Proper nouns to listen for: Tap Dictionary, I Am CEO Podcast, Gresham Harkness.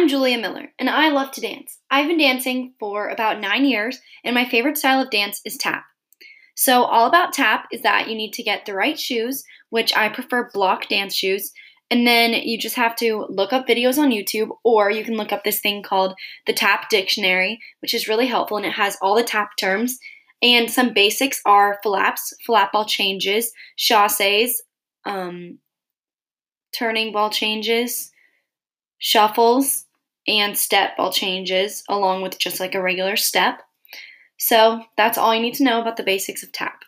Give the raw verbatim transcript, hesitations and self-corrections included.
I'm Julia Miller, and I love to dance. I've been dancing for about nine years, and my favorite style of dance is tap. So all about tap is that you need to get the right shoes, which I prefer block dance shoes, and then you just have to look up videos on YouTube, or you can look up this thing called the Tap Dictionary, which is really helpful, and it has all the tap terms. And some basics are flaps, flat ball changes, chassés, um, turning ball changes, shuffles, and step ball changes, along with just like a regular step. So that's all you need to know about the basics of tap.